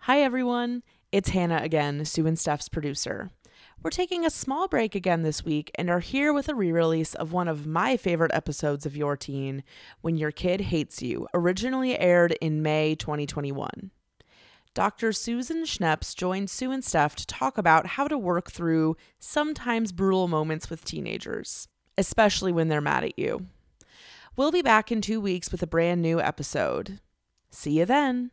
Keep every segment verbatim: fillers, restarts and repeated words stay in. Hi everyone, it's Hannah again, Sue and Steph's producer. We're taking a small break again this week and are here with a re-release of one of my favorite episodes of Your Teen, When Your Kid Hates You, originally aired in May twenty twenty-one. Doctor Suzanne Schneps joined Sue and Steph to talk about how to work through sometimes brutal moments with teenagers, especially when they're mad at you. We'll be back in two weeks with a brand new episode. See you then.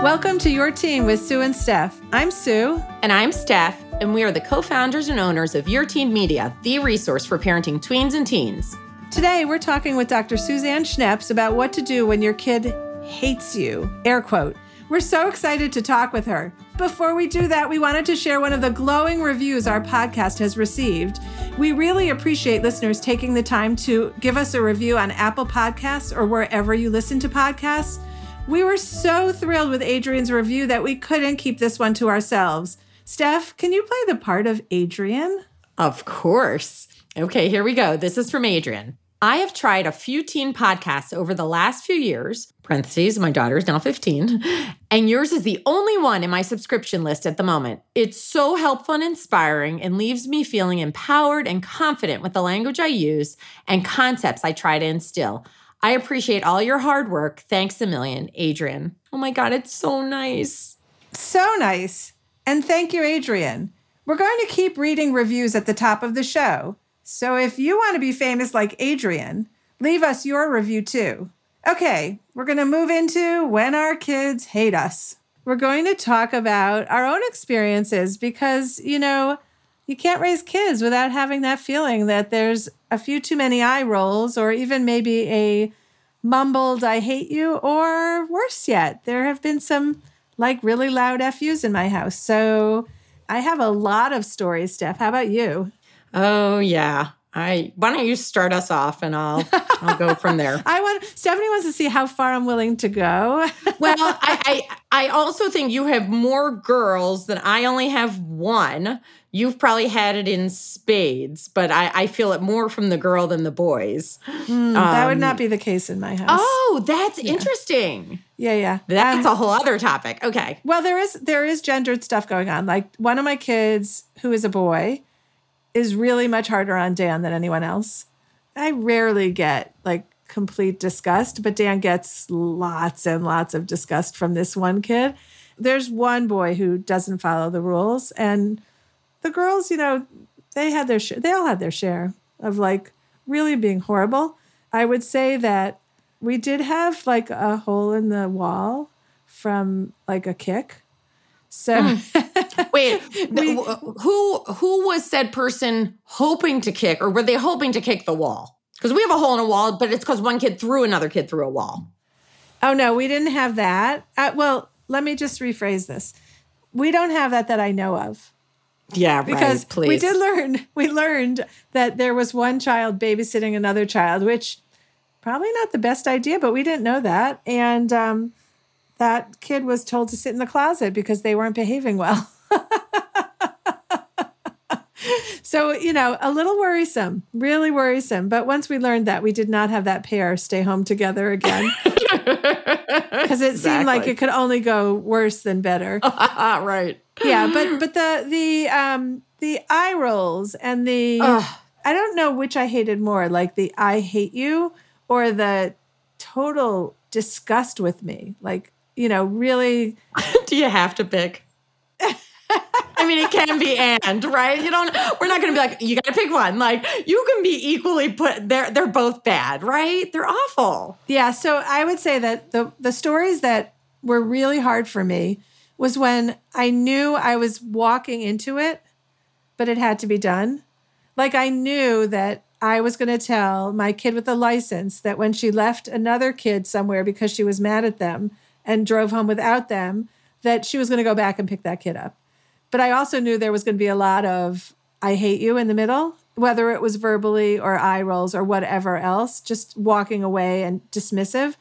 Welcome to Your Teen with Sue and Steph. I'm Sue. And I'm Steph. And we are the co-founders and owners of Your Teen Media, the resource for parenting tweens and teens. Today, we're talking with Doctor Suzanne Schneps about what to do when your kid hates you, air quote. We're so excited to talk with her. Before we do that, we wanted to share one of the glowing reviews our podcast has received. We really appreciate listeners taking the time to give us a review on Apple Podcasts or wherever you listen to podcasts. We were so thrilled with Adrian's review that we couldn't keep this one to ourselves. Steph, can you play the part of Adrian? Of course. Okay, here we go. This is from Adrian. I have tried a few teen podcasts over the last few years, parentheses, my daughter is now fifteen, and yours is the only one in my subscription list at the moment. It's so helpful and inspiring and leaves me feeling empowered and confident with the language I use and concepts I try to instill. I appreciate all your hard work. Thanks a million, Adrian. Oh my God, it's so nice. So nice. And thank you, Adrian. We're going to keep reading reviews at the top of the show. So if you want to be famous like Adrian, leave us your review too. Okay, we're going to move into When Our Kids Hate Us. We're going to talk about our own experiences because, you know, you can't raise kids without having that feeling that there's a few too many eye rolls or even maybe a mumbled, I hate you, or worse yet, there have been some like really loud F U's in my house. So I have a lot of stories, Steph. How about you? Oh, yeah. I why don't you start us off and I'll I'll go from there. I want Stephanie wants to see how far I'm willing to go. Well, I, I I also think you have more girls than I only have one. You've probably had it in spades, but I, I feel it more from the girl than the boys. Mm, um, that would not be the case in my house. Oh, that's yeah. Interesting. Yeah, yeah. That's um, a whole other topic. Okay. Well, there is there is gendered stuff going on. Like one of my kids who is a boy is really much harder on Dan than anyone else. I rarely get like complete disgust, but Dan gets lots and lots of disgust from this one kid. There's one boy who doesn't follow the rules, and the girls, you know, they had their sh- they all had their share of like really being horrible. I would say that we did have like a hole in the wall from like a kick. So wait, we, who who was said person hoping to kick, or were they hoping to kick the wall? Because we have a hole in a wall, but it's because one kid threw another kid through a wall. Oh, no, we didn't have that. Uh, well, let me just rephrase this. We don't have that that I know of. Yeah, because right, please. we did learn, we learned that there was one child babysitting another child, which probably not the best idea, but we didn't know that. And um, that kid was told to sit in the closet because they weren't behaving well. So, you know, a little worrisome, really worrisome. But once we learned that, we did not have that pair stay home together again. Because it exactly. seemed like it could only go worse than better. Right. Yeah, but but the the um, the eye rolls and the, ugh. I don't know which I hated more, like the I hate you or the total disgust with me. Like, you know, really. Do you have to pick? I mean, it can be and, right? You don't, we're not going to be like, you got to pick one. Like, you can be equally put, they're, they're both bad, right? They're awful. Yeah, so I would say that the the stories that were really hard for me was when I knew I was walking into it, but it had to be done. Like I knew that I was going to tell my kid with a license that when she left another kid somewhere because she was mad at them and drove home without them, that she was going to go back and pick that kid up. But I also knew there was going to be a lot of, I hate you in the middle, whether it was verbally or eye rolls or whatever else, just walking away and dismissive.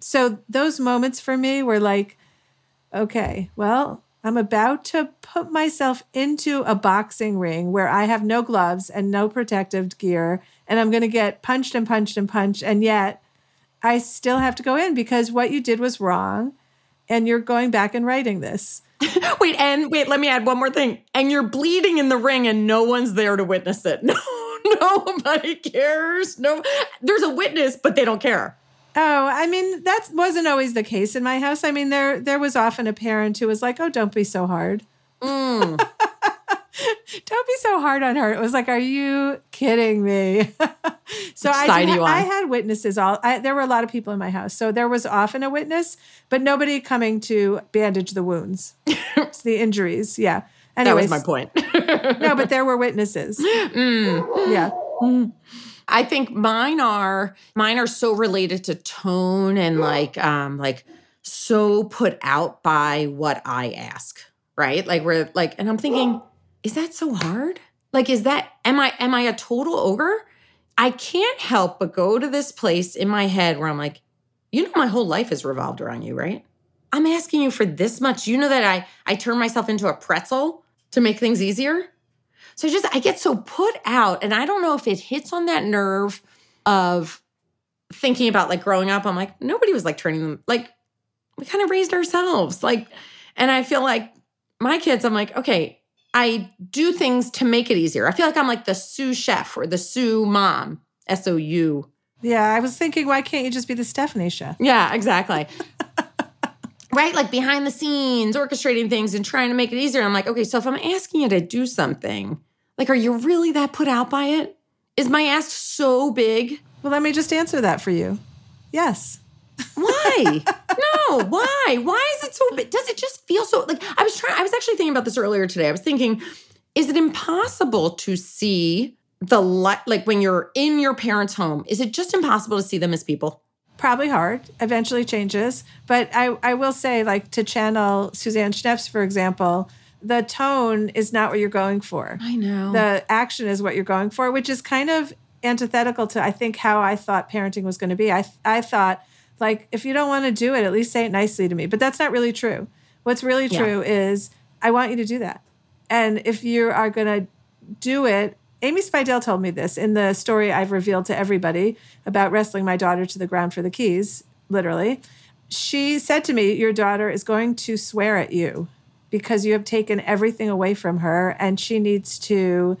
So those moments for me were like, okay, well, I'm about to put myself into a boxing ring where I have no gloves and no protective gear, and I'm going to get punched and punched and punched, and yet I still have to go in because what you did was wrong, and you're going back and writing this. Wait, and wait, let me add one more thing. And you're bleeding in the ring and no one's there to witness it. No, nobody cares. No, there's a witness, but they don't care. Oh, I mean, that wasn't always the case in my house. I mean, there there was often a parent who was like, oh, don't be so hard. Mm. Don't be so hard on her. It was like, are you kidding me? So I, did, I had witnesses. All I, there were a lot of people in my house. So there was often a witness, but nobody coming to bandage the wounds, it's the injuries. Yeah. Anyways, that was my point. No, but there were witnesses. Mm. Yeah. Mm. I think mine are, mine are so related to tone and like, um, like so put out by what I ask, right? Like we're like, and I'm thinking, is that so hard? Like, is that, am I, am I a total ogre? I can't help but go to this place in my head where I'm like, you know, my whole life has revolved around you, right? I'm asking you for this much. You know that I, I turn myself into a pretzel to make things easier. So just, I get so put out, and I don't know if it hits on that nerve of thinking about like growing up. I'm like, nobody was like turning them, like we kind of raised ourselves. Like, and I feel like my kids, I'm like, okay, I do things to make it easier. I feel like I'm like the sous chef or the sous mom, S O U. Yeah, I was thinking, why can't you just be the Stephanie chef? Yeah, exactly. Right? Like behind the scenes, orchestrating things and trying to make it easier. I'm like, okay, so if I'm asking you to do something, like, are you really that put out by it? Is my ask so big? Well, let me just answer that for you. Yes. Why? No, why? Why is it so big? Does it just feel so, like, I was trying, I was actually thinking about this earlier today. I was thinking, is it impossible to see the light, like when you're in your parents' home, is it just impossible to see them as people? Probably hard, eventually changes. But I, I will say, like, to channel Suzanne Schneps, for example, the tone is not what you're going for. I know. The action is what you're going for, which is kind of antithetical to, I think, how I thought parenting was going to be. I I thought, like, if you don't want to do it, at least say it nicely to me. But that's not really true. What's really true yeah. is I want you to do that. And if you are going to do it, Amy Spidell told me this in the story I've revealed to everybody about wrestling my daughter to the ground for the keys, literally. She said to me, your daughter is going to swear at you because you have taken everything away from her, and she needs to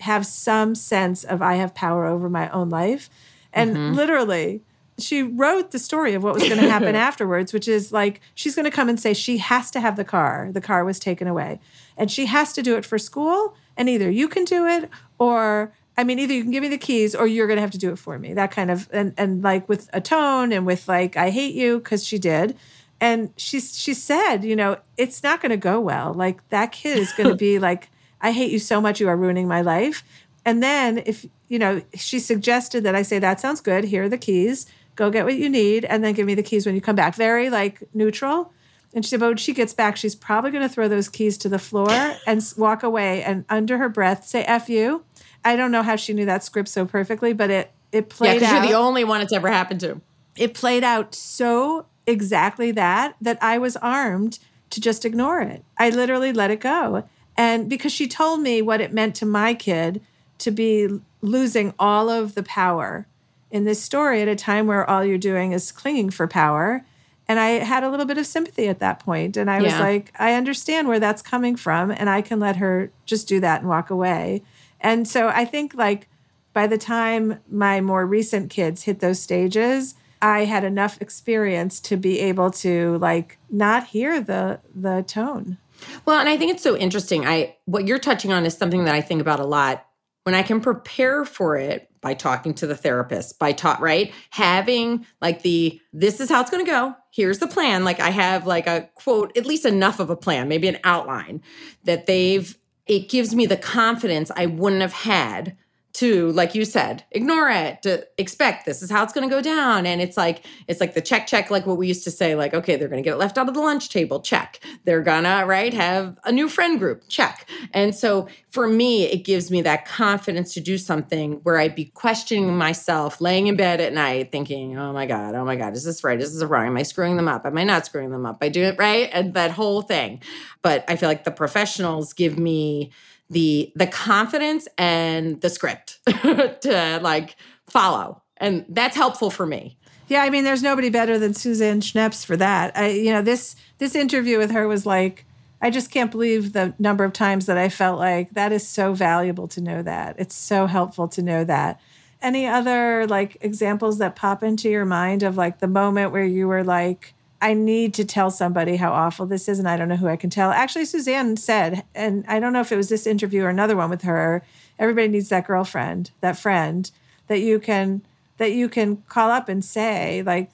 have some sense of I have power over my own life. And mm-hmm. literally, she wrote the story of what was going to happen afterwards, which is like, she's going to come and say she has to have the car. The car was taken away. And she has to do it for school. And either you can do it or, I mean, either you can give me the keys or you're going to have to do it for me. That kind of, and, and like with a tone and with like, I hate you, because she did. And she, she said, you know, it's not going to go well. Like that kid is going to be like, I hate you so much. You are ruining my life. And then if, you know, she suggested that I say, that sounds good. Here are the keys. Go get what you need, and then give me the keys when you come back. Very, like, neutral. And she said, but when she gets back, she's probably going to throw those keys to the floor and walk away and under her breath say, F you. I don't know how she knew that script so perfectly, but it, it played out. Yeah, because you're the only one it's ever happened to. It played out so exactly that, that I was armed to just ignore it. I literally let it go. And because she told me what it meant to my kid to be losing all of the power in this story at a time where all you're doing is clinging for power. And I had a little bit of sympathy at that point. And I was yeah. like, I understand where that's coming from, and I can let her just do that and walk away. And so I think, like, by the time my more recent kids hit those stages, I had enough experience to be able to, like, not hear the the tone. Well, and I think it's so interesting. I what you're touching on is something that I think about a lot. When I can prepare for it by talking to the therapist, by ta- right? Having like the, this is how it's going to go. Here's the plan. Like I have like a quote, at least enough of a plan, maybe an outline that they've, it gives me the confidence I wouldn't have had to, like you said, ignore it, to expect this is how it's going to go down. And it's like, it's like the check, check, like what we used to say, like, okay, they're going to get left out of the lunch table, check. They're gonna, right, have a new friend group, check. And so for me, it gives me that confidence to do something where I'd be questioning myself, laying in bed at night thinking, oh my God, oh my God, is this right? Is this wrong? Am I screwing them up? Am I not screwing them up? I do it right? And that whole thing. But I feel like the professionals give me the the confidence and the script to like follow. And that's helpful for me. Yeah, I mean, there's nobody better than Suzanne Schneps for that. I, you know, this this interview with her was like, I just can't believe the number of times that I felt like that is so valuable to know that. It's so helpful to know that. Any other like examples that pop into your mind of like the moment where you were like, I need to tell somebody how awful this is and I don't know who I can tell. Actually, Suzanne said, and I don't know if it was this interview or another one with her, everybody needs that girlfriend, that friend that you can that you can call up and say, like,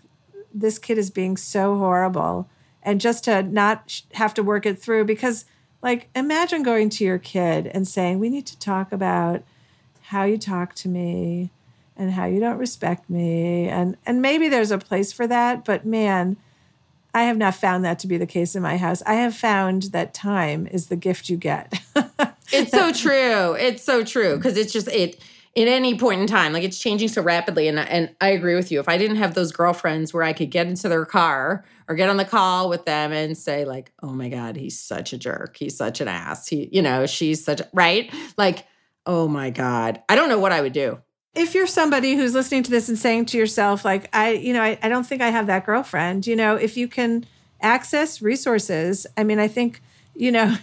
this kid is being so horrible, and just to not have to work it through. Because, like, imagine going to your kid and saying, we need to talk about how you talk to me and how you don't respect me. And, and maybe there's a place for that, but man, I have not found that to be the case in my house. I have found that time is the gift you get. It's so true. It's so true. Because it's just, it... at any point in time, like it's changing so rapidly. And, and I agree with you. If I didn't have those girlfriends where I could get into their car or get on the call with them and say like, oh my God, he's such a jerk. He's such an ass. He, you know, she's such, right? Like, oh my God, I don't know what I would do. If you're somebody who's listening to this and saying to yourself, like, I, you know, I, I don't think I have that girlfriend, you know, if you can access resources, I mean, I think, you know,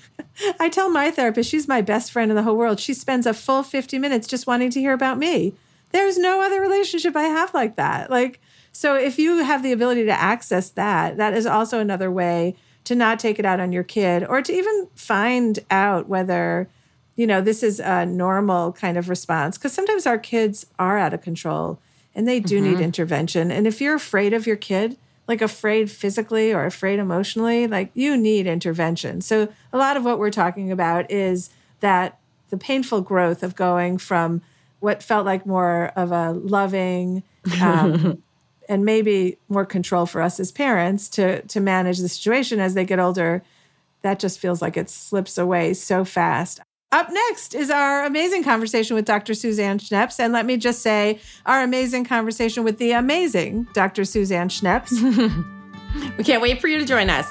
I tell my therapist, she's my best friend in the whole world. She spends a full fifty minutes just wanting to hear about me. There's no other relationship I have like that. Like, so if you have the ability to access that, that is also another way to not take it out on your kid or to even find out whether, you know, this is a normal kind of response. Because sometimes our kids are out of control and they do mm-hmm. need intervention. And if you're afraid of your kid, like afraid physically or afraid emotionally, like you need intervention. So a lot of what we're talking about is that the painful growth of going from what felt like more of a loving um, and maybe more control for us as parents to to manage the situation as they get older, that just feels like it slips away so fast. Up next is our amazing conversation with Doctor Suzanne Schneps. And let me just say, our amazing conversation with the amazing Doctor Suzanne Schneps. We can't wait for you to join us.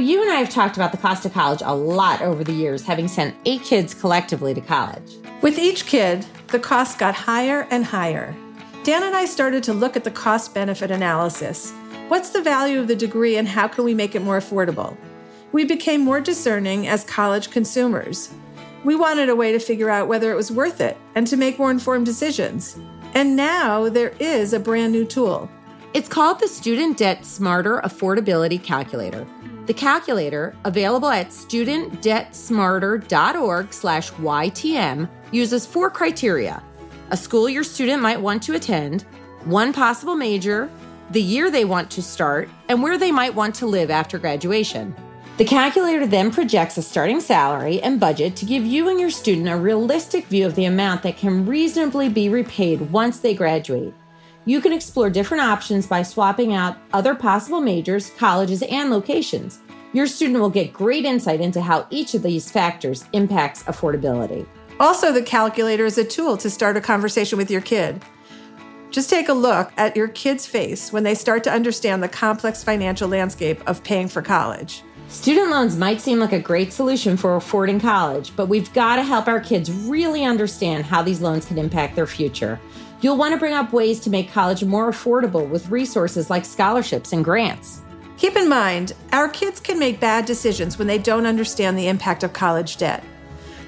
You and I have talked about the cost of college a lot over the years, having sent eight kids collectively to college. With each kid, the cost got higher and higher. Dan and I started to look at the cost-benefit analysis. What's the value of the degree and how can we make it more affordable? We became more discerning as college consumers. We wanted a way to figure out whether it was worth it and to make more informed decisions. And now there is a brand new tool. It's called the Student Debt Smarter Affordability Calculator. The calculator, available at student debt smarter dot org slash Y T M, uses four criteria: a school your student might want to attend, one possible major, the year they want to start, and where they might want to live after graduation. The calculator then projects a starting salary and budget to give you and your student a realistic view of the amount that can reasonably be repaid once they graduate. You can explore different options by swapping out other possible majors, colleges, and locations. Your student will get great insight into how each of these factors impacts affordability. Also, the calculator is a tool to start a conversation with your kid. Just take a look at your kid's face when they start to understand the complex financial landscape of paying for college. Student loans might seem like a great solution for affording college, but we've got to help our kids really understand how these loans can impact their future. You'll want to bring up ways to make college more affordable with resources like scholarships and grants. Keep in mind, our kids can make bad decisions when they don't understand the impact of college debt.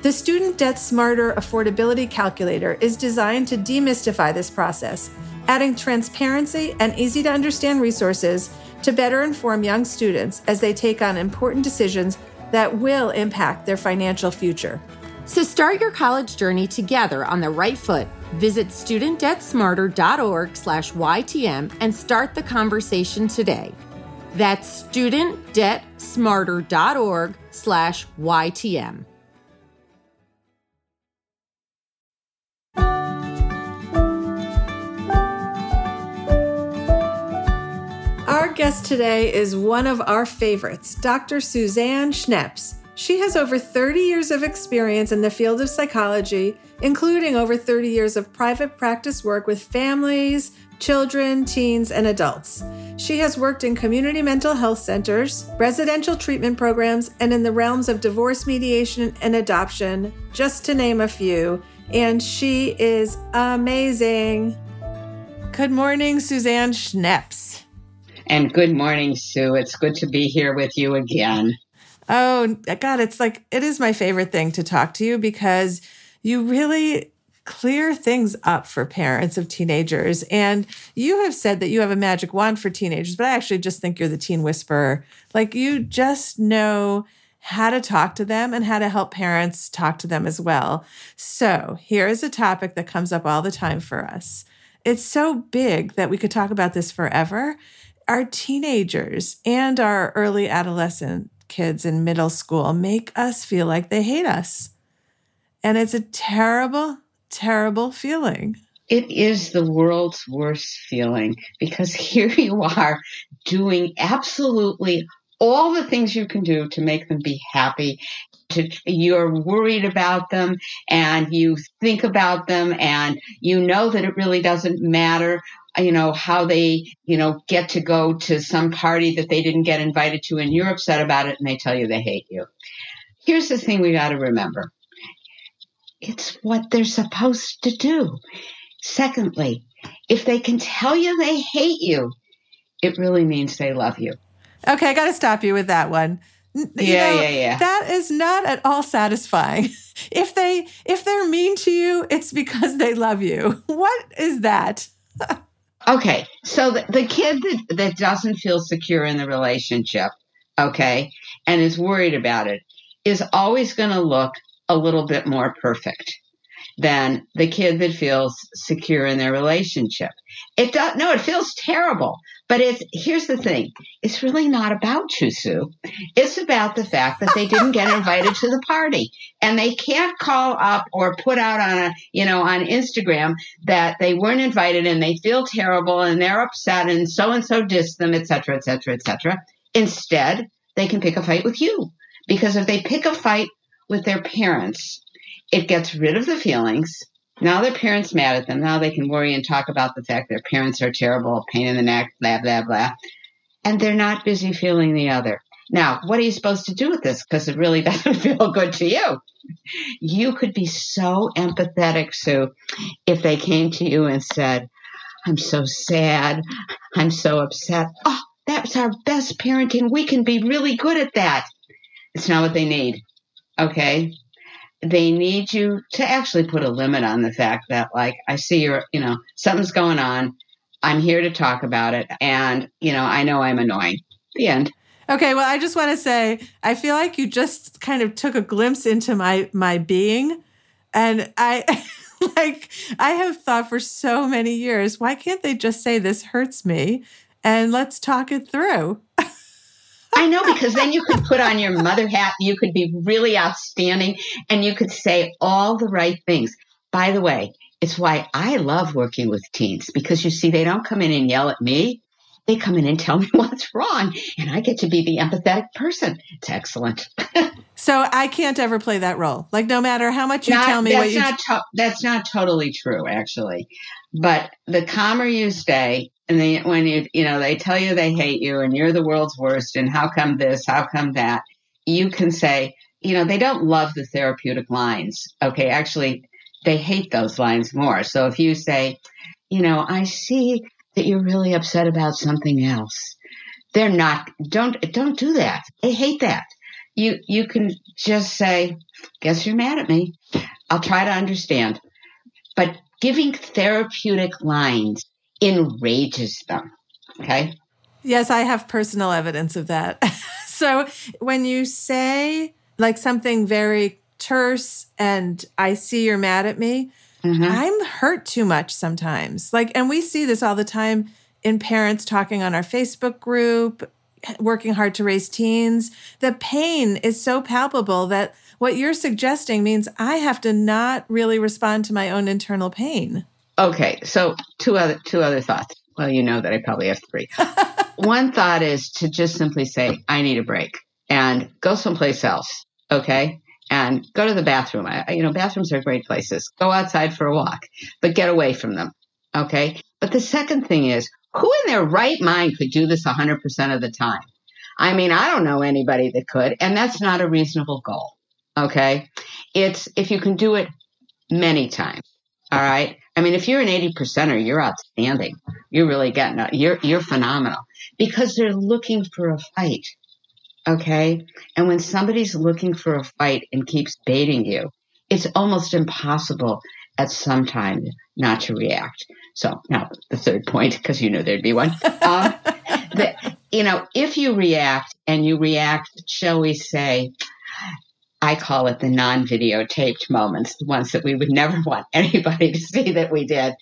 The Student Debt Smarter Affordability Calculator is designed to demystify this process, adding transparency and easy-to-understand resources to better inform young students as they take on important decisions that will impact their financial future. So start your college journey together on the right foot. Visit student debt smarter dot org slash Y T M and start the conversation today. That's student debt smarter dot org slash Y T M. Our guest today is one of our favorites, Doctor Suzanne Schneps. She has over thirty years of experience in the field of psychology, including over thirty years of private practice work with families, children, teens, and adults. She has worked in community mental health centers, residential treatment programs, and in the realms of divorce mediation and adoption, just to name a few. And she is amazing. Good morning, Suzanne Schneps. And good morning, Sue. It's good to be here with you again. Oh, God, it's like, it is my favorite thing to talk to you because you really clear things up for parents of teenagers. And you have said that you have a magic wand for teenagers, but I actually just think you're the teen whisperer. Like, you just know how to talk to them and how to help parents talk to them as well. So here is a topic that comes up all the time for us. It's so big that we could talk about this forever. Our teenagers and our early adolescent kids in middle school make us feel like they hate us. And it's a terrible, terrible feeling. It is the world's worst feeling because here you are doing absolutely all the things you can do to make them be happy. To, you're worried about them and you think about them and you know that it really doesn't matter, you know, how they, you know, get to go to some party that they didn't get invited to and you're upset about it and they tell you they hate you. Here's the thing we got to remember. It's what they're supposed to do. Secondly, if they can tell you they hate you, it really means they love you. Okay, I got to stop you with that one. Yeah, you know, yeah, yeah. That is not at all satisfying. If they, if they're mean to you, it's because they love you. What is that? Okay, so the, the kid that, that doesn't feel secure in the relationship, okay, and is worried about it, is always going to look a little bit more perfect than the kid that feels secure in their relationship. It does, no, it feels terrible. But it's, here's the thing. It's really not about you, Sue. It's about the fact that they didn't get invited to the party. And they can't call up or put out on a, you know, on Instagram that they weren't invited and they feel terrible and they're upset and so-and-so dissed them, et cetera, et cetera, et cetera. Instead, they can pick a fight with you. Because if they pick a fight with their parents, it gets rid of the feelings. Now their parents mad at them. Now they can worry and talk about the fact their parents are terrible, pain in the neck, blah, blah, blah. And they're not busy feeling the other. Now, what are you supposed to do with this? Because it really doesn't feel good to you. You could be so empathetic, Sue, if they came to you and said, I'm so sad. I'm so upset. Oh, that's our best parenting. We can be really good at that. It's not what they need. Okay. They need you to actually put a limit on the fact that, like, I see you're, you know, something's going on. I'm here to talk about it. And, you know, I know I'm annoying. The end. Okay. Well, I just want to say, I feel like you just kind of took a glimpse into my, my being. And I, like, I have thought for so many years, why can't they just say this hurts me and let's talk it through? I know, because then you could put on your mother hat, you could be really outstanding, and you could say all the right things. By the way, it's why I love working with teens, because you see, they don't come in and yell at me. They come in and tell me what's wrong, and I get to be the empathetic person. It's excellent. So I can't ever play that role. Like, no matter how much you not, tell me what you... Not to- that's not totally true, actually. But the calmer you stay, and they, when you, you know, they tell you they hate you and you're the world's worst and how come this, how come that, you can say, you know, they don't love the therapeutic lines. Okay. Actually, they hate those lines more. So if you say, you know, I see that you're really upset about something else. They're not, don't, don't do that. They hate that. You, you can just say, guess you're mad at me. I'll try to understand. But giving therapeutic lines enrages them. Okay. Yes, I have personal evidence of that. So when you say like something very terse and I see you're mad at me, mm-hmm. I'm hurt too much sometimes. Like, and we see this all the time in parents talking on our Facebook group, working hard to raise teens. The pain is so palpable that what you're suggesting means I have to not really respond to my own internal pain. Okay, so two other two other thoughts. Well, you know that I probably have three. One thought is to just simply say, I need a break and go someplace else, okay? And go to the bathroom. I, you know, bathrooms are great places. Go outside for a walk, but get away from them, okay? But the second thing is, who in their right mind could do this one hundred percent of the time? I mean, I don't know anybody that could, and that's not a reasonable goal, okay? It's if you can do it many times, all right? I mean, if you're an eighty percenter, you're outstanding. You're really getting it. You're, you're phenomenal because they're looking for a fight, okay? And when somebody's looking for a fight and keeps baiting you, it's almost impossible at some time not to react. So now the third point, because you knew there'd be one. Um, the, you know, if you react and you react, shall we say, I call it the non-videotaped moments, the ones that we would never want anybody to see that we did.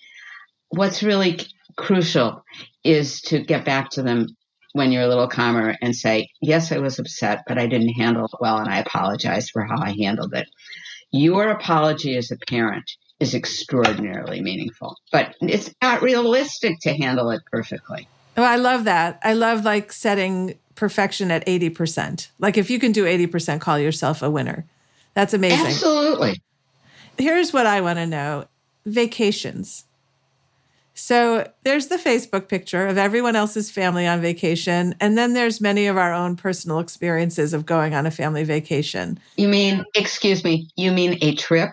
What's really crucial is to get back to them when you're a little calmer and say, yes, I was upset, but I didn't handle it well, and I apologize for how I handled it. Your apology as a parent is extraordinarily meaningful, but it's not realistic to handle it perfectly. Oh, I love that. I love like setting perfection at eighty percent. Like if you can do eighty percent, call yourself a winner. That's amazing. Absolutely. Here's what I want to know. Vacations. So there's the Facebook picture of everyone else's family on vacation. And then there's many of our own personal experiences of going on a family vacation. You mean, excuse me, you mean a trip?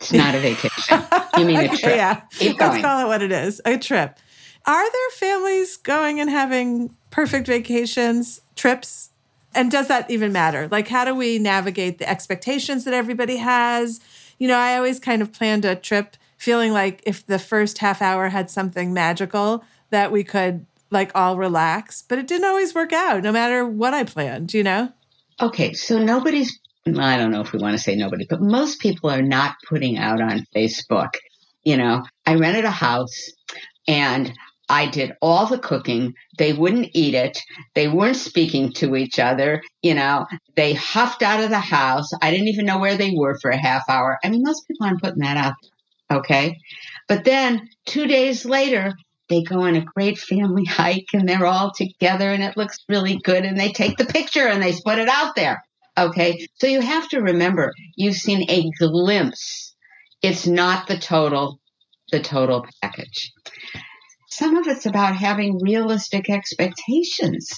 It's not a vacation. You mean okay, a trip. Yeah. Keep going. Let's call it what it is, a trip. Are there families going and having perfect vacations, trips? And does that even matter? Like, how do we navigate the expectations that everybody has? You know, I always kind of planned a trip feeling like if the first half hour had something magical that we could like all relax, but it didn't always work out no matter what I planned, you know? Okay, so nobody's I don't know if we want to say nobody, but most people are not putting out on Facebook. You know, I rented a house and I did all the cooking. They wouldn't eat it. They weren't speaking to each other. You know, they huffed out of the house. I didn't even know where they were for a half hour. I mean, most people aren't putting that out. Okay. But then two days later, they go on a great family hike and they're all together and it looks really good. And they take the picture and they put it out there. Okay, so you have to remember, you've seen a glimpse. It's not the total, the total package. Some of it's about having realistic expectations.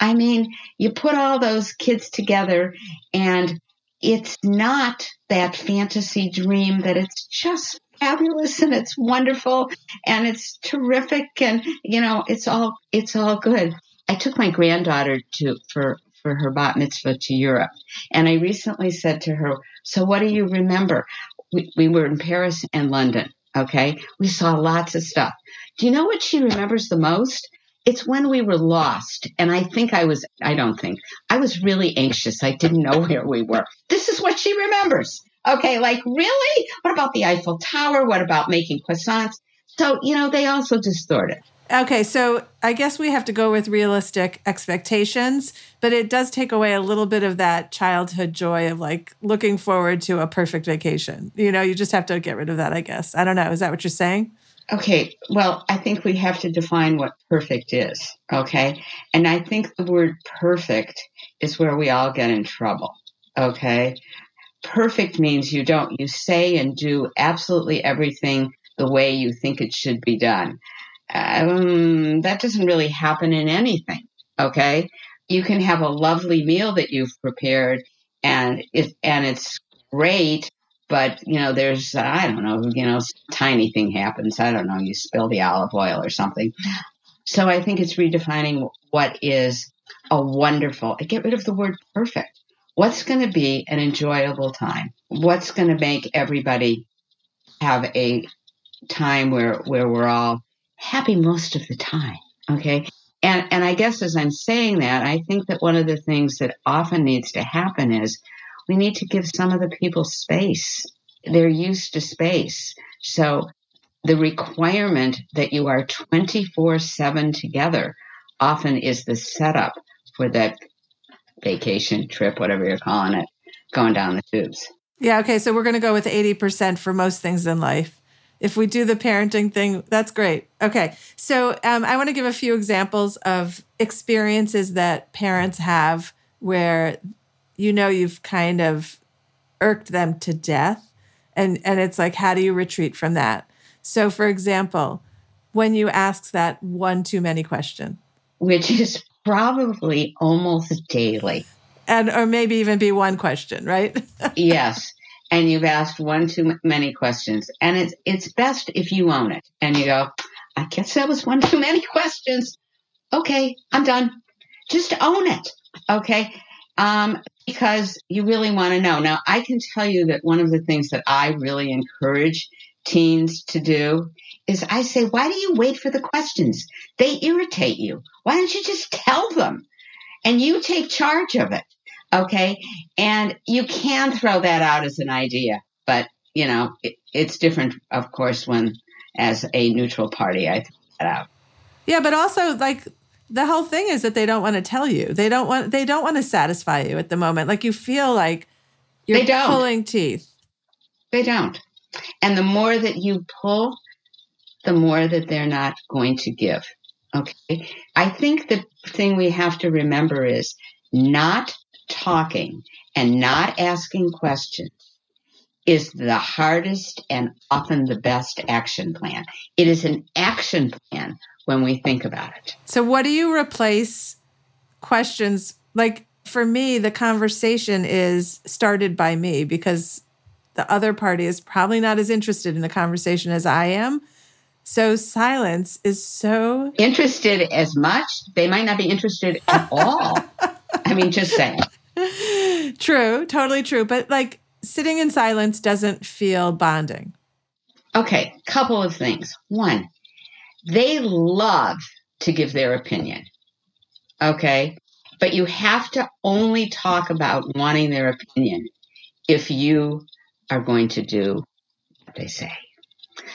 I mean, you put all those kids together and it's not that fantasy dream that it's just fabulous and it's wonderful and it's terrific and, you know, it's all it's all good. I took my granddaughter to for for her bat mitzvah to Europe. And I recently said to her, so what do you remember? We, we were in Paris and London, okay? We saw lots of stuff. Do you know what she remembers the most? It's when we were lost. And I think I was, I don't think, I was really anxious. I didn't know where we were. This is what she remembers. Okay, like, really? What about the Eiffel Tower? What about making croissants? So, you know, they also distort it. Okay, so I guess we have to go with realistic expectations, but it does take away a little bit of that childhood joy of like looking forward to a perfect vacation. You know, you just have to get rid of that, I guess. I don't know. Is that what you're saying? Okay, well, I think we have to define what perfect is, okay? And I think the word perfect is where we all get in trouble, okay? Perfect means you don't, you say and do absolutely everything the way you think it should be done. Um, that doesn't really happen in anything, okay? You can have a lovely meal that you've prepared, and it, and it's great, but, you know, there's, I don't know, you know, tiny thing happens. I don't know, you spill the olive oil or something. So I think it's redefining what is a wonderful, get rid of the word perfect. What's going to be an enjoyable time? What's going to make everybody have a time where, where we're all happy most of the time, okay? And and I guess as I'm saying that, I think that one of the things that often needs to happen is we need to give some of the people space. They're used to space. So the requirement that you are twenty-four seven together often is the setup for that vacation trip, whatever you're calling it, going down the tubes. Yeah, okay, so we're going to go with eighty percent for most things in life. If we do the parenting thing, that's great. Okay, so um, I want to give a few examples of experiences that parents have where you know you've kind of irked them to death, and, and it's like, how do you retreat from that? So, for example, when you ask that one too many question. Which is probably almost daily. And or maybe even be one question, right? Yes. And you've asked one too many questions. And it's it's best if you own it. And you go, I guess that was one too many questions. Okay, I'm done. Just own it, okay? Um, because you really want to know. Now, I can tell you that one of the things that I really encourage teens to do is I say, why do you wait for the questions? They irritate you. Why don't you just tell them? And you take charge of it. Okay. And you can throw that out as an idea, but you know, it, it's different, of course, when as a neutral party, I throw that out. Yeah. But also like the whole thing is that they don't want to tell you. They don't want, they don't want to satisfy you at the moment. Like you feel like you're pulling teeth. They don't. And the more that you pull, the more that they're not going to give. Okay. I think the thing we have to remember is not talking and not asking questions is the hardest and often the best action plan. It is an action plan when we think about it. So what do you replace questions? Like for me, the conversation is started by me because the other party is probably not as interested in the conversation as I am. So silence is so... Interested as much. They might not be interested at all. I mean, just saying. True, totally true. But like sitting in silence doesn't feel bonding. Okay, couple of things. One, they love to give their opinion. Okay, but you have to only talk about wanting their opinion if you are going to do what they say.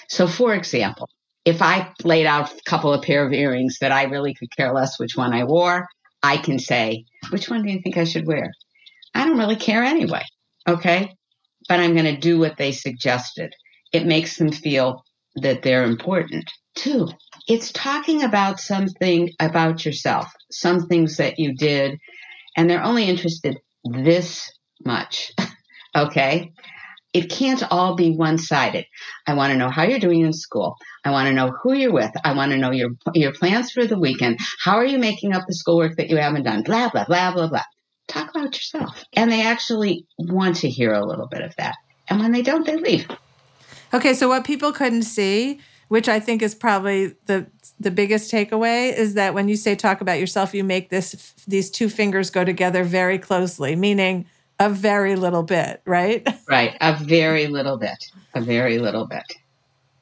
So for example, if I laid out a couple of pair of earrings that I really could care less which one I wore, I can say, which one do you think I should wear? I don't really care anyway, okay? But I'm going to do what they suggested. It makes them feel that they're important. Two, it's talking about something about yourself, some things that you did, and they're only interested this much, okay? It can't all be one-sided. I want to know how you're doing in school. I want to know who you're with. I want to know your your plans for the weekend. How are you making up the schoolwork that you haven't done? Blah, blah, blah, blah, blah. Talk about yourself. And they actually want to hear a little bit of that. And when they don't, they leave. Okay, so what people couldn't see, which I think is probably the the biggest takeaway, is that when you say talk about yourself, you make this these two fingers go together very closely, meaning a very little bit, right? Right. A very little bit. A very little bit.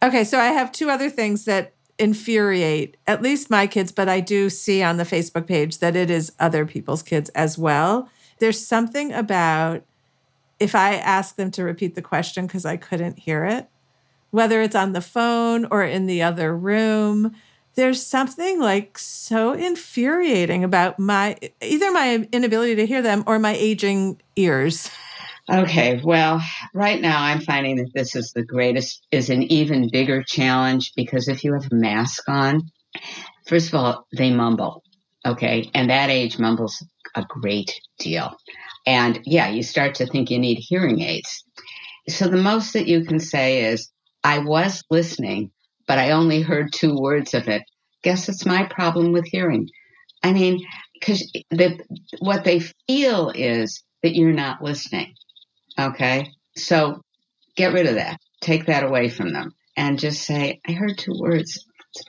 Okay. So I have two other things that infuriate at least my kids, but I do see on the Facebook page that it is other people's kids as well. There's something about if I ask them to repeat the question because I couldn't hear it, whether it's on the phone or in the other room, there's something like so infuriating about my, either my inability to hear them or my aging ears. Okay. Well, right now I'm finding that this is the greatest, is an even bigger challenge because if you have a mask on, first of all, they mumble. Okay. And that age mumbles a great deal. And yeah, you start to think you need hearing aids. So the most that you can say is, I was listening, but I only heard two words of it. Guess it's my problem with hearing. I mean, because the, what they feel is that you're not listening, okay? So get rid of that. Take that away from them and just say, I heard two words.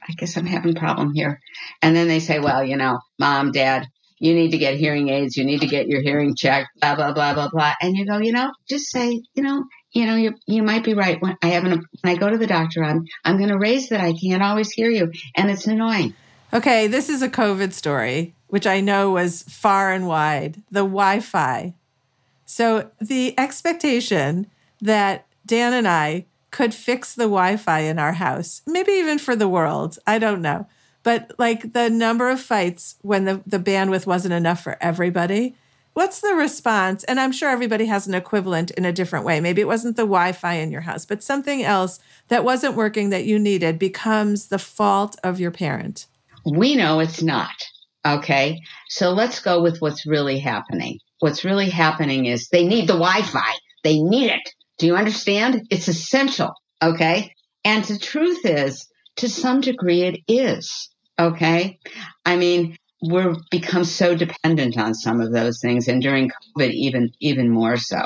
I guess I'm having a problem here. And then they say, well, you know, mom, dad, you need to get hearing aids. You need to get your hearing checked, blah, blah, blah, blah, blah. And you go, you know, just say, you know, You know, you you might be right. When I have an, when I go to the doctor, I'm I'm going to raise that I can't always hear you, and it's annoying. Okay, this is a COVID story, which I know was far and wide. The Wi-Fi. So the expectation that Dan and I could fix the Wi-Fi in our house, maybe even for the world, I don't know. But like the number of fights when the, the bandwidth wasn't enough for everybody, what's the response? And I'm sure everybody has an equivalent in a different way. Maybe it wasn't the Wi-Fi in your house, but something else that wasn't working that you needed becomes the fault of your parent. We know it's not. Okay, so let's go with what's really happening. What's really happening is they need the Wi-Fi. They need it. Do you understand? It's essential. Okay, and the truth is, to some degree, it is. Okay, I mean, we've become so dependent on some of those things, and during COVID, even even more so.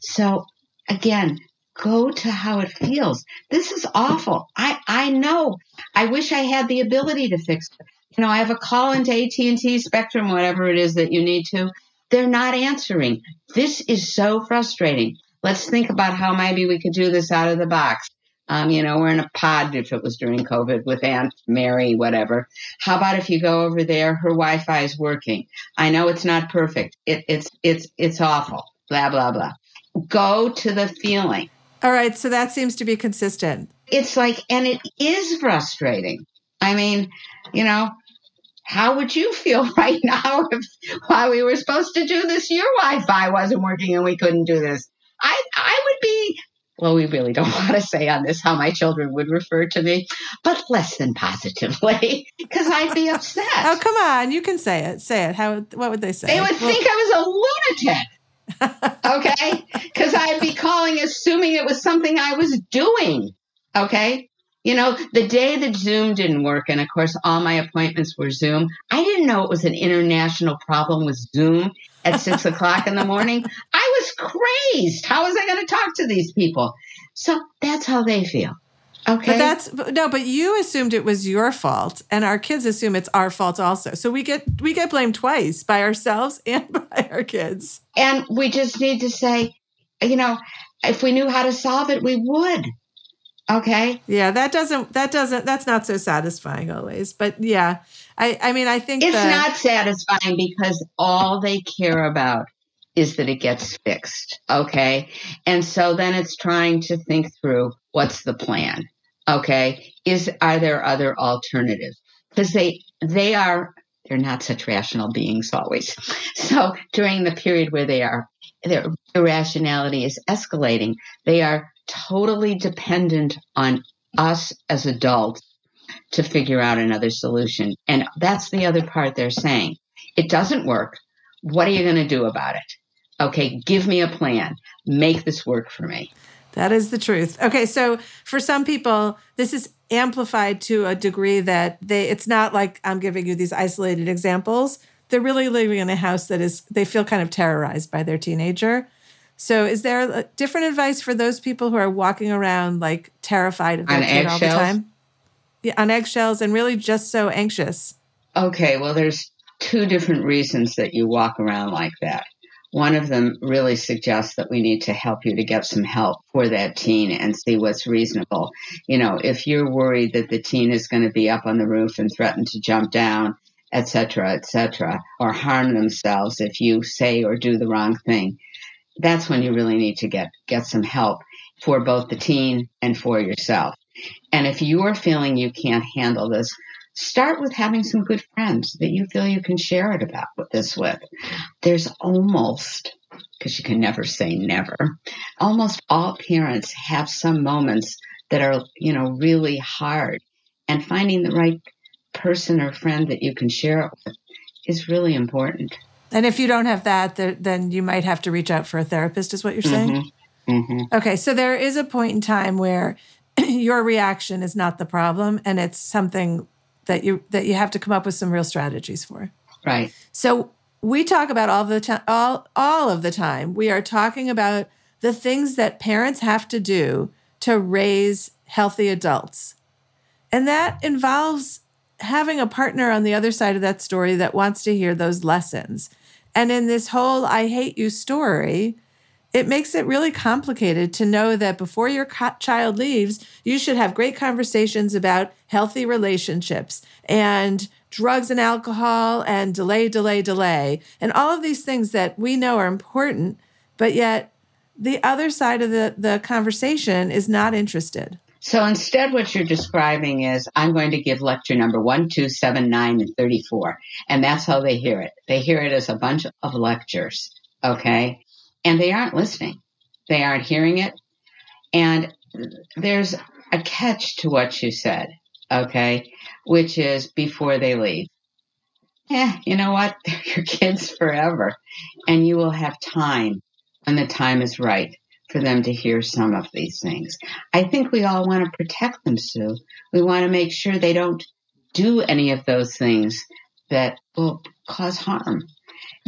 So again, go to how it feels. This is awful. I I know. I wish I had the ability to fix it. You know, I have a call into A T and T, Spectrum, whatever it is that you need to. They're not answering. This is so frustrating. Let's think about how maybe we could do this out of the box. Um, you know, we're in a pod if it was during COVID with Aunt Mary, whatever. How about if you go over there, her Wi-Fi is working. I know it's not perfect. It, it's it's it's awful. Blah, blah, blah. Go to the feeling. All right. So that seems to be consistent. It's like, and it is frustrating. I mean, you know. How would you feel right now if while we were supposed to do this, your Wi-Fi wasn't working and we couldn't do this? I I would be, well, we really don't want to say on this how my children would refer to me, but less than positively, because I'd be upset. Oh, come on. You can say it. Say it. How? What would they say? They would well, think I was a lunatic. Okay? Because I'd be calling assuming it was something I was doing. Okay? You know, the day that Zoom didn't work, and of course, all my appointments were Zoom, I didn't know it was an international problem with Zoom at six o'clock in the morning. I was crazed. How was I going to talk to these people? So that's how they feel. Okay. But that's, no, but you assumed it was your fault, and our kids assume it's our fault also. So we get, we get blamed twice, by ourselves and by our kids. And we just need to say, you know, if we knew how to solve it, we would. Okay. Yeah, that doesn't, that doesn't, that's not so satisfying always. But yeah, I, I mean, I think it's the, not satisfying because all they care about is that it gets fixed. Okay. And so then it's trying to think through what's the plan. Okay. Is, are there other alternatives? Because they, they are, they're not such rational beings always. So during the period where they are, their irrationality is escalating. They are totally dependent on us as adults to figure out another solution. And that's the other part they're saying. It doesn't work. What are you going to do about it? Okay, give me a plan. Make this work for me. That is the truth. Okay, so for some people, this is amplified to a degree that they, it's not like I'm giving you these isolated examples. They're really living in a house that is, they feel kind of terrorized by their teenager. So is there different advice for those people who are walking around like terrified of their kid all the time? Yeah, on eggshells and really just so anxious. Okay, well, there's two different reasons that you walk around like that. One of them really suggests that we need to help you to get some help for that teen and see what's reasonable. You know, if you're worried that the teen is going to be up on the roof and threaten to jump down, et cetera, et cetera, or harm themselves if you say or do the wrong thing, that's when you really need to get, get some help for both the teen and for yourself. And if you are feeling you can't handle this, start with having some good friends that you feel you can share it about with this with. There's almost, because you can never say never, almost all parents have some moments that are, you know, really hard. And finding the right person or friend that you can share it with is really important. And if you don't have that, then you might have to reach out for a therapist, is what you're saying? Mm-hmm. Mm-hmm. Okay, so there is a point in time where your reaction is not the problem, and it's something that you that you have to come up with some real strategies for. Right. So we talk about all the time, all all of the time. We are talking about the things that parents have to do to raise healthy adults, and that involves having a partner on the other side of that story that wants to hear those lessons. And in this whole I hate you story, it makes it really complicated to know that before your co- child leaves, you should have great conversations about healthy relationships and drugs and alcohol and delay, delay, delay, and all of these things that we know are important, But yet the other side of the, the conversation is not interested. So instead, what you're describing is, I'm going to give lecture number one, two, seven, nine, and thirty-four. And that's how they hear it. They hear it as a bunch of lectures, okay? And they aren't listening. They aren't hearing it. And there's a catch to what you said, okay, which is before they leave. Eh, you know what? They're your kids forever. And you will have time when the time is right for them to hear some of these things. I think we all want to protect them, Sue. We want to make sure they don't do any of those things that will cause harm.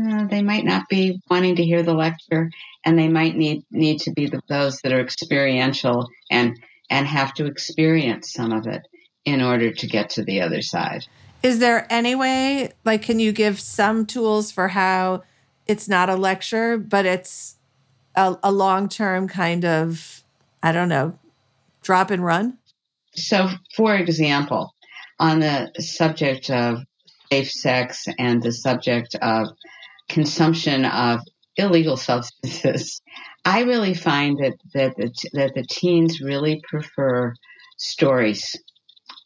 Uh, they might not be wanting to hear the lecture, and they might need, need to be the, those that are experiential and, and have to experience some of it in order to get to the other side. Is there any way, like, can you give some tools for how it's not a lecture, but it's a, a long-term kind of, I don't know, drop and run? So, for example, on the subject of safe sex and the subject of consumption of illegal substances, I really find that that the, that the teens really prefer stories.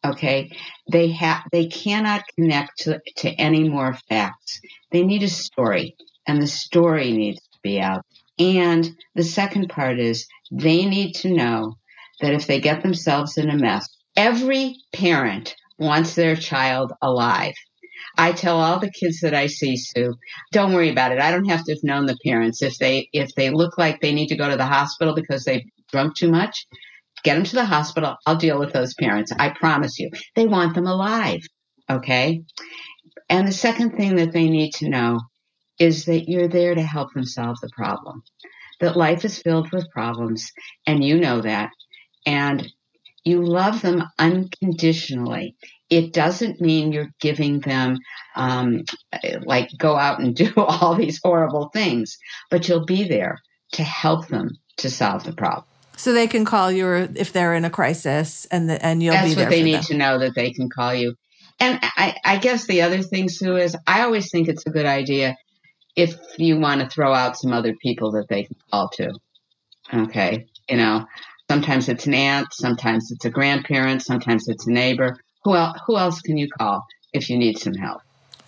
Okay, they have they cannot connect to, to any more facts. They need a story, and the story needs to be out. And the second part is they need to know that if they get themselves in a mess, every parent wants their child alive. I tell all the kids that I see, Sue, don't worry about it. I don't have to have known the parents. If they if they look like they need to go to the hospital because they've drunk too much, get them to the hospital. I'll deal with those parents. I promise you. They want them alive, okay? And the second thing that they need to know is that you're there to help them solve the problem, that life is filled with problems, and you know that, and you love them unconditionally. It doesn't mean you're giving them, um, like, go out and do all these horrible things, but you'll be there to help them to solve the problem. So they can call you if they're in a crisis, and the, and you'll That's be there for them. That's what they need to know, that they can call you. And I, I guess the other thing, Sue, is I always think it's a good idea if you want to throw out some other people that they can call to. Okay, you know, sometimes it's an aunt, sometimes it's a grandparent, sometimes it's a neighbor. Who else, who else can you call if you need some help?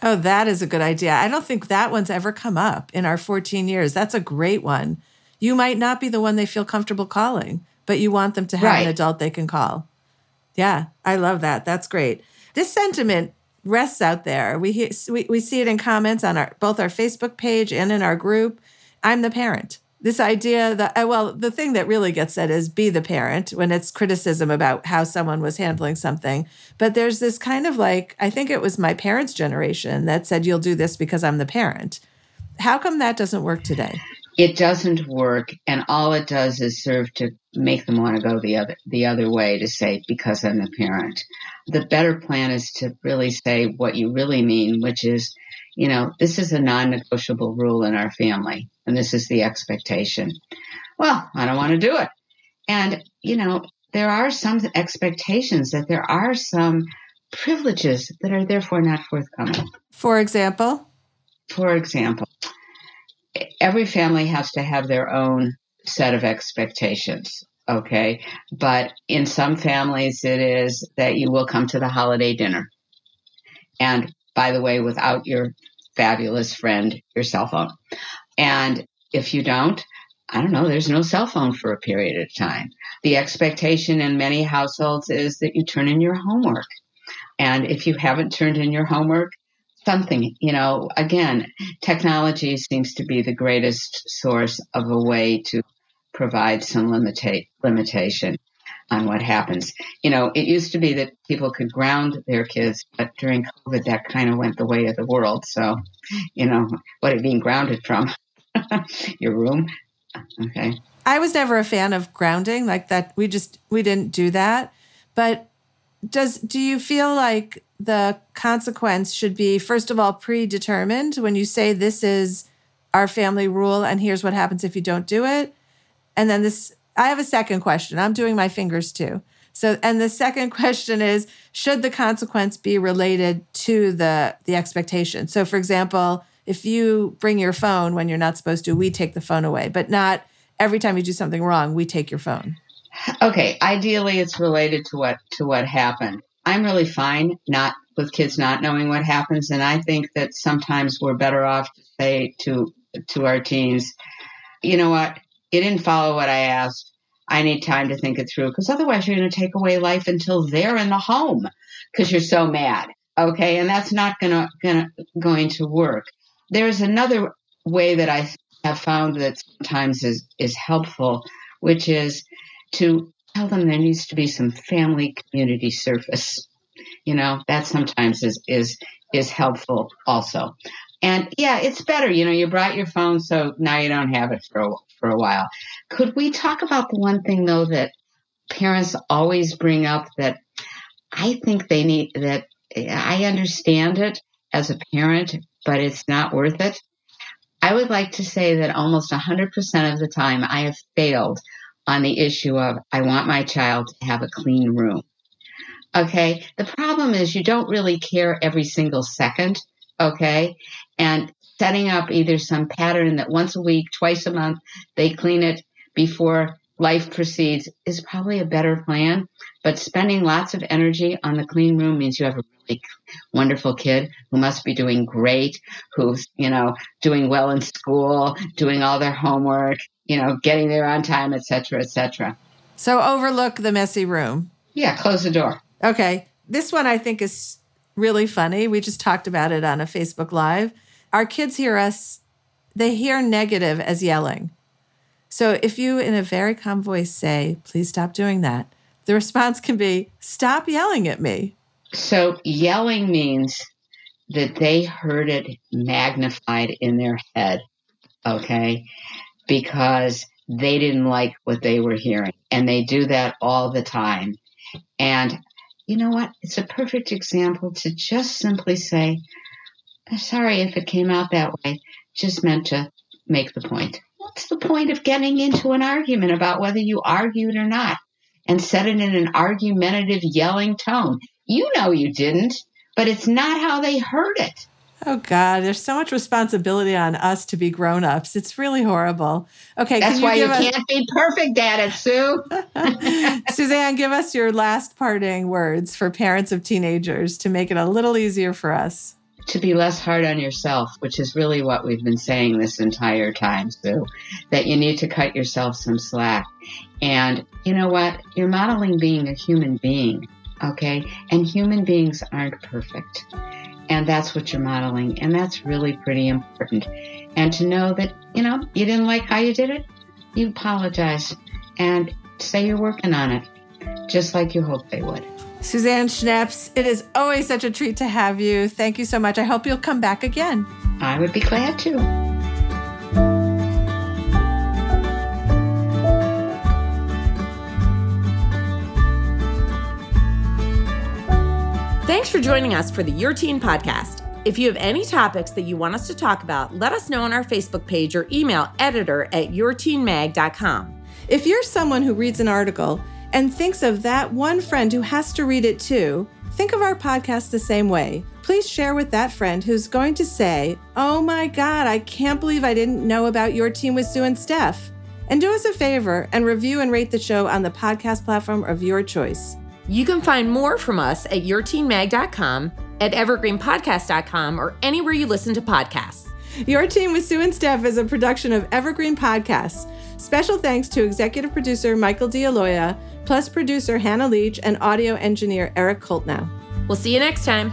Oh, that is a good idea. I don't think that one's ever come up in our fourteen years. That's a great one. You might not be the one they feel comfortable calling, but you want them to have right. an adult they can call. Yeah, I love that. That's great. This sentiment rests out there. We hear, we, we see it in comments on our both our Facebook page and in our group. I'm the parent. This idea that, well, the thing that really gets said is be the parent when it's criticism about how someone was handling something. But there's this kind of like, I think it was my parents' generation that said, you'll do this because I'm the parent. How come that doesn't work today? It doesn't work. And all it does is serve to make them want to go the other, the other way to say, because I'm the parent. The better plan is to really say what you really mean, which is, you know, this is a non-negotiable rule in our family, and this is the expectation. Well, I don't want to do it. And, you know, there are some expectations that there are some privileges that are therefore not forthcoming. For example? For example, every family has to have their own set of expectations, okay? But in some families, it is that you will come to the holiday dinner. And by the way, without your fabulous friend, your cell phone. And if you don't, I don't know, there's no cell phone for a period of time. The expectation in many households is that you turn in your homework. And if you haven't turned in your homework, something, you know, again, technology seems to be the greatest source of a way to provide some limita- limitation on what happens. You know, it used to be that people could ground their kids, but during COVID, that kind of went the way of the world. So, you know, what are you being grounded from? Your room? Okay. I was never a fan of grounding like that. We just, we didn't do that. But does, do you feel like the consequence should be, first of all, predetermined when you say this is our family rule and here's what happens if you don't do it? And then this, I have a second question. I'm doing my fingers too. So, and the second question is, should the consequence be related to the, the expectation? So for example, if you bring your phone when you're not supposed to, we take the phone away, but not every time you do something wrong, we take your phone. Okay. Ideally, it's related to what, to what happened. I'm really fine not with kids not knowing what happens. And I think that sometimes we're better off to say to, to our teens, you know what, you didn't follow what I asked. I need time to think it through, because otherwise you're going to take away life until they're in the home because you're so mad. Okay. And that's not gonna, gonna, going to work. There's another way that I have found that sometimes is, is helpful, which is to tell them there needs to be some family community service. You know, that sometimes is, is, is helpful also. And yeah, it's better. You know, you brought your phone, so now you don't have it for a, for a while. Could we talk about the one thing though that parents always bring up that I think they need, that I understand it as a parent, but it's not worth it? I would like to say that almost one hundred percent of the time I have failed on the issue of, I want my child to have a clean room. Okay. The problem is you don't really care every single second. Okay. And setting up either some pattern that once a week, twice a month, they clean it before life proceeds is probably a better plan. But spending lots of energy on the clean room means you have a really wonderful kid who must be doing great, who's, you know, doing well in school, doing all their homework, you know, getting there on time, et cetera, et cetera. So overlook the messy room. Yeah, close the door. Okay. This one I think is really funny. We just talked about it on a Facebook Live. Our kids hear us, they hear negative as yelling. So if you, in a very calm voice, say, please stop doing that, the response can be, stop yelling at me. So yelling means that they heard it magnified in their head, okay, because they didn't like what they were hearing. And they do that all the time. And you know what? It's a perfect example to just simply say, sorry if it came out that way, just meant to make the point. What's the point of getting into an argument about whether you argued or not? And said it in an argumentative yelling tone. You know you didn't, but it's not how they heard it. Oh, God, there's so much responsibility on us to be grown-ups. It's really horrible. Okay, that's why you can't be perfect at it, Sue. Suzanne, give us your last parting words for parents of teenagers to make it a little easier for us. To be less hard on yourself, which is really what we've been saying this entire time, Sue, that you need to cut yourself some slack. And you know what? You're modeling being a human being, okay? And human beings aren't perfect. And that's what you're modeling. And that's really pretty important. And to know that, you know, you didn't like how you did it, you apologize and say you're working on it, just like you hoped they would. Suzanne Schneps, it is always such a treat to have you. Thank you so much. I hope you'll come back again. I would be glad to. Thanks for joining us for the Your Teen Podcast. If you have any topics that you want us to talk about, let us know on our Facebook page or email editor at your teen mag dot com. If you're someone who reads an article and thinks of that one friend who has to read it too, think of our podcast the same way. Please share with that friend who's going to say, oh my God, I can't believe I didn't know about Your Teen with Sue and Steph. And do us a favor and review and rate the show on the podcast platform of your choice. You can find more from us at your teen mag dot com, at evergreen podcast dot com, or anywhere you listen to podcasts. Your Teen with Sue and Steph is a production of Evergreen Podcasts. Special thanks to executive producer Michael D'Aloya, plus producer Hannah Leach and audio engineer Eric Koltnow. We'll see you next time.